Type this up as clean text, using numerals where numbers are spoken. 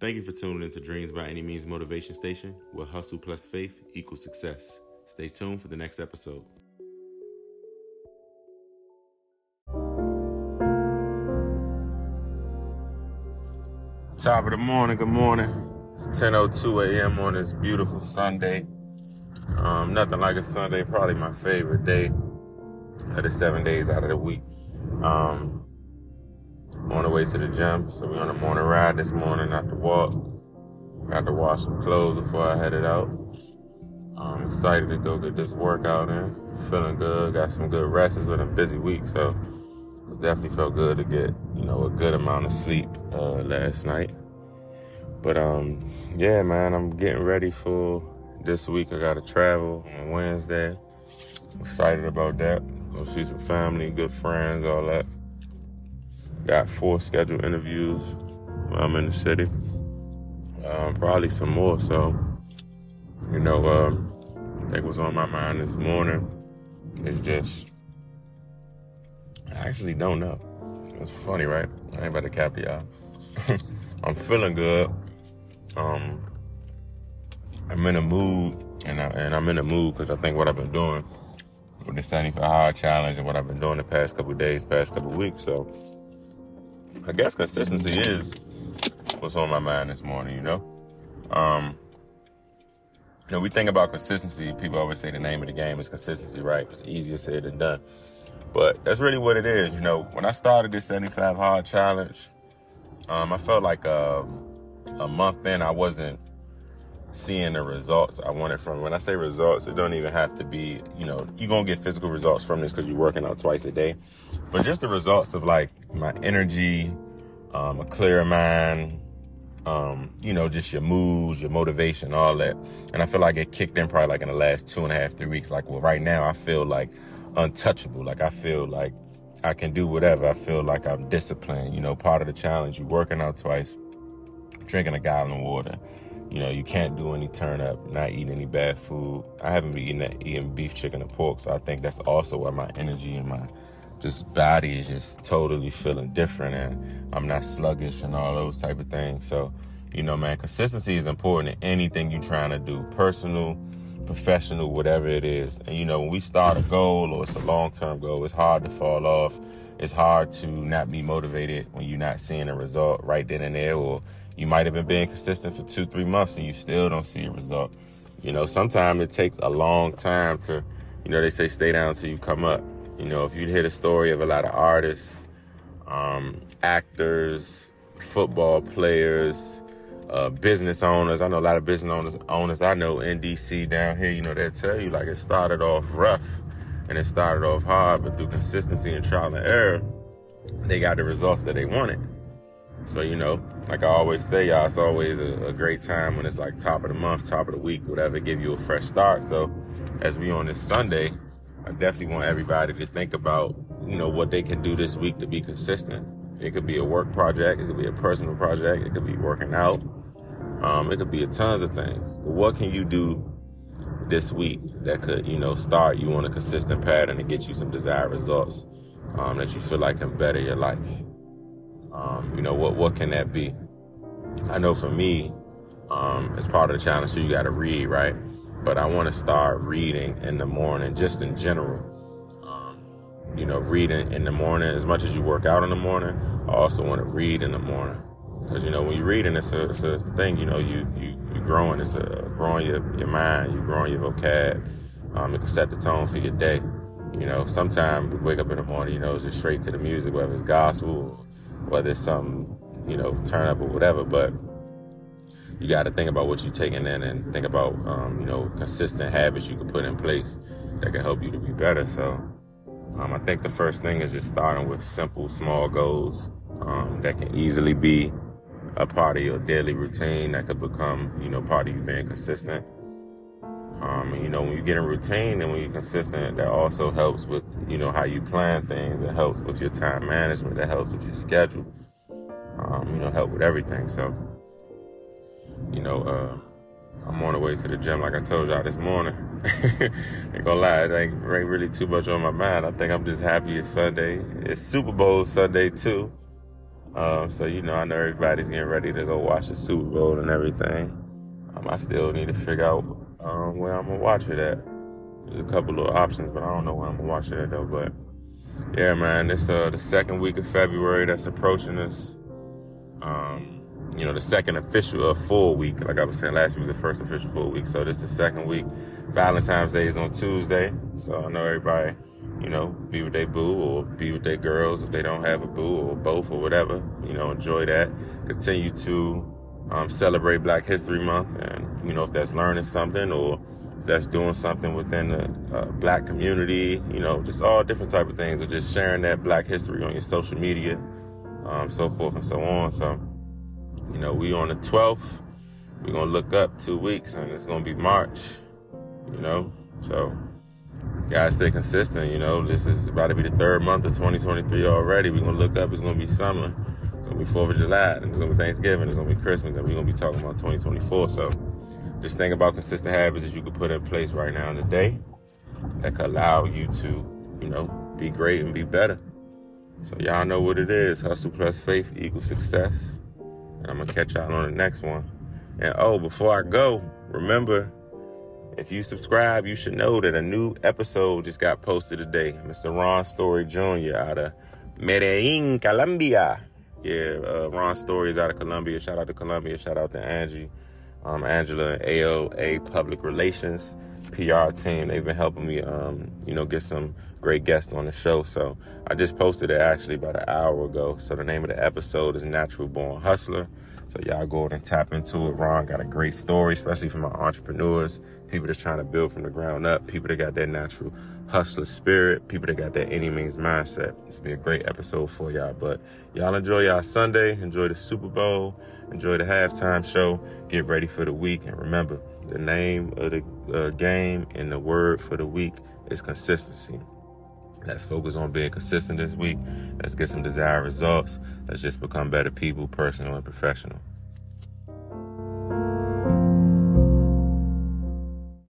Thank you for tuning into Dreams By Any Means Motivation Station, where hustle plus faith equals success. Stay tuned for the next episode. Top of the morning, good morning. It's 10:02 a.m. on this beautiful Sunday. Nothing like a Sunday, probably my favorite day of the 7 days out of the week. On the way to the gym, so we're on a morning ride this morning, out the walk. Got to wash some clothes before I headed out. I'm excited to go get this workout in. Feeling good, got some good rest. It's been a busy week, so it definitely felt good to get, a good amount of sleep last night. But, yeah, man, I'm getting ready for this week. I got to travel on Wednesday. Excited about that. Go see some family, good friends, all that. Got 4 scheduled interviews when I'm in the city. Probably some more, so, I think what's on my mind this morning is just, I actually don't know. It's funny, right? I ain't about to cap y'all. I'm feeling good. I'm in a mood, and I'm in a mood because I think what I've been doing with the 75 Hard Challenge and what I've been doing the past couple of days, past couple of weeks, so I guess consistency is what's on my mind this morning, we think about consistency. People always say the name of the game is consistency, right? It's easier said than done. But that's really what it is, When I started this 75 Hard Challenge, I felt like a month in, I wasn't seeing the results I wanted from. When I say results, it don't even have to be, you're going to get physical results from this because you're working out twice a day. But just the results of, my energy, a clear mind, just your moods, your motivation, all that. And I feel like it kicked in probably, in the last 2.5, 3 weeks. Right now I feel, untouchable. I feel like I can do whatever. I feel like I'm disciplined. Part of the challenge, you're working out twice, drinking a gallon of water. You can't do any turn up, not eat any bad food. I haven't been eating beef, chicken, and pork, so I think that's also where my energy and my body is just totally feeling different, and I'm not sluggish and all those type of things. So, consistency is important in anything you're trying to do, personal, professional, whatever it is. And, when we start a goal or it's a long-term goal, it's hard to fall off. It's hard to not be motivated when you're not seeing a result right then and there, or you might have been being consistent for 2-3 months and you still don't see a result. Sometimes it takes a long time to, they say stay down till you come up. If you hear the story of a lot of artists, actors, football players, business owners. I know a lot of business owners I know in D.C. down here, they'll tell you, it started off rough and it started off hard, but through consistency and trial and error, they got the results that they wanted. So, I always say, y'all, it's always a great time when it's top of the month, top of the week, whatever, give you a fresh start. So as we on this Sunday, I definitely want everybody to think about, what they can do this week to be consistent. It could be a work project. It could be a personal project. It could be working out. It could be tons of things. But what can you do this week that could, start you on a consistent pattern and get you some desired results that you feel like can better your life? What can that be? I know for me, as part of the challenge, so you got to read, right? But I want to start reading in the morning, just in general. Reading in the morning, as much as you work out in the morning, I also want to read in the morning. Because, when you're reading, it's a thing, you're growing. It's growing your mind, you're growing your vocab. It can set the tone for your day. Sometimes we wake up in the morning, it's just straight to the music, whether it's gospel, whether it's something, turn up or whatever. But you got to think about what you're taking in and think about, consistent habits you can put in place that can help you to be better. So I think the first thing is just starting with simple, small goals that can easily be a part of your daily routine that could become, part of you being consistent. When you get in routine and when you're consistent, that also helps with, how you plan things. It helps with your time management. That helps with your schedule, help with everything. So, I'm on the way to the gym, like I told y'all this morning. Ain't gonna lie, it ain't really too much on my mind. I think I'm just happy it's Sunday. It's Super Bowl Sunday, too. So, you know, I know everybody's getting ready to go watch the Super Bowl and everything. I still need to figure out where I'm going to watch it at. There's a couple of options, but I don't know where I'm going to watch it at, though. But, yeah, man, it's the second week of February that's approaching us. You know, the second official full week. Like I was saying, last week was the first official full week. So this is the second week. Valentine's Day is on Tuesday. So I know everybody, you know, be with their boo or be with their girls if they don't have a boo or both or whatever. You know, enjoy that. Continue to celebrate Black History Month. And, you know, if that's learning something or if that's doing something within the Black community, you know, just all different type of things, or just sharing that Black history on your social media, so forth and so on. So, you know, we on the 12th. We're going to look up 2 weeks, and it's going to be March, you know. So, you got to stay consistent, you know. This is about to be the third month of 2023 already. We're going to look up. It's going to be summer. It's going to be 4th of July. And it's going to be Thanksgiving. It's going to be Christmas. And we're going to be talking about 2024. So, just think about consistent habits that you can put in place right now in the day that could allow you to, you know, be great and be better. So, y'all know what it is. Hustle plus faith equals success. And I'm going to catch y'all on the next one. And, oh, before I go, remember, if you subscribe, you should know that a new episode just got posted today. Mr. Ron Story Jr. out of Medellin, Colombia. Yeah, Ron Story is out of Colombia. Shout out to Colombia. Shout out to Angie, Angela, and AOA Public Relations PR team. They've been helping me, you know, get some great guests on the show. So I just posted it actually about an hour ago. So the name of the episode is Natural Born Hustler. So y'all go ahead and tap into it. Ron got a great story, especially for my entrepreneurs, people that's trying to build from the ground up, people that got that natural hustler spirit, people that got that any means mindset. This will be a great episode for y'all. But y'all enjoy y'all Sunday. Enjoy the Super Bowl. Enjoy the halftime show. Get ready for the week. And remember, the name of the game and the word for the week is consistency. Let's focus on being consistent this week. Let's get some desired results. Let's just become better people, personal and professional.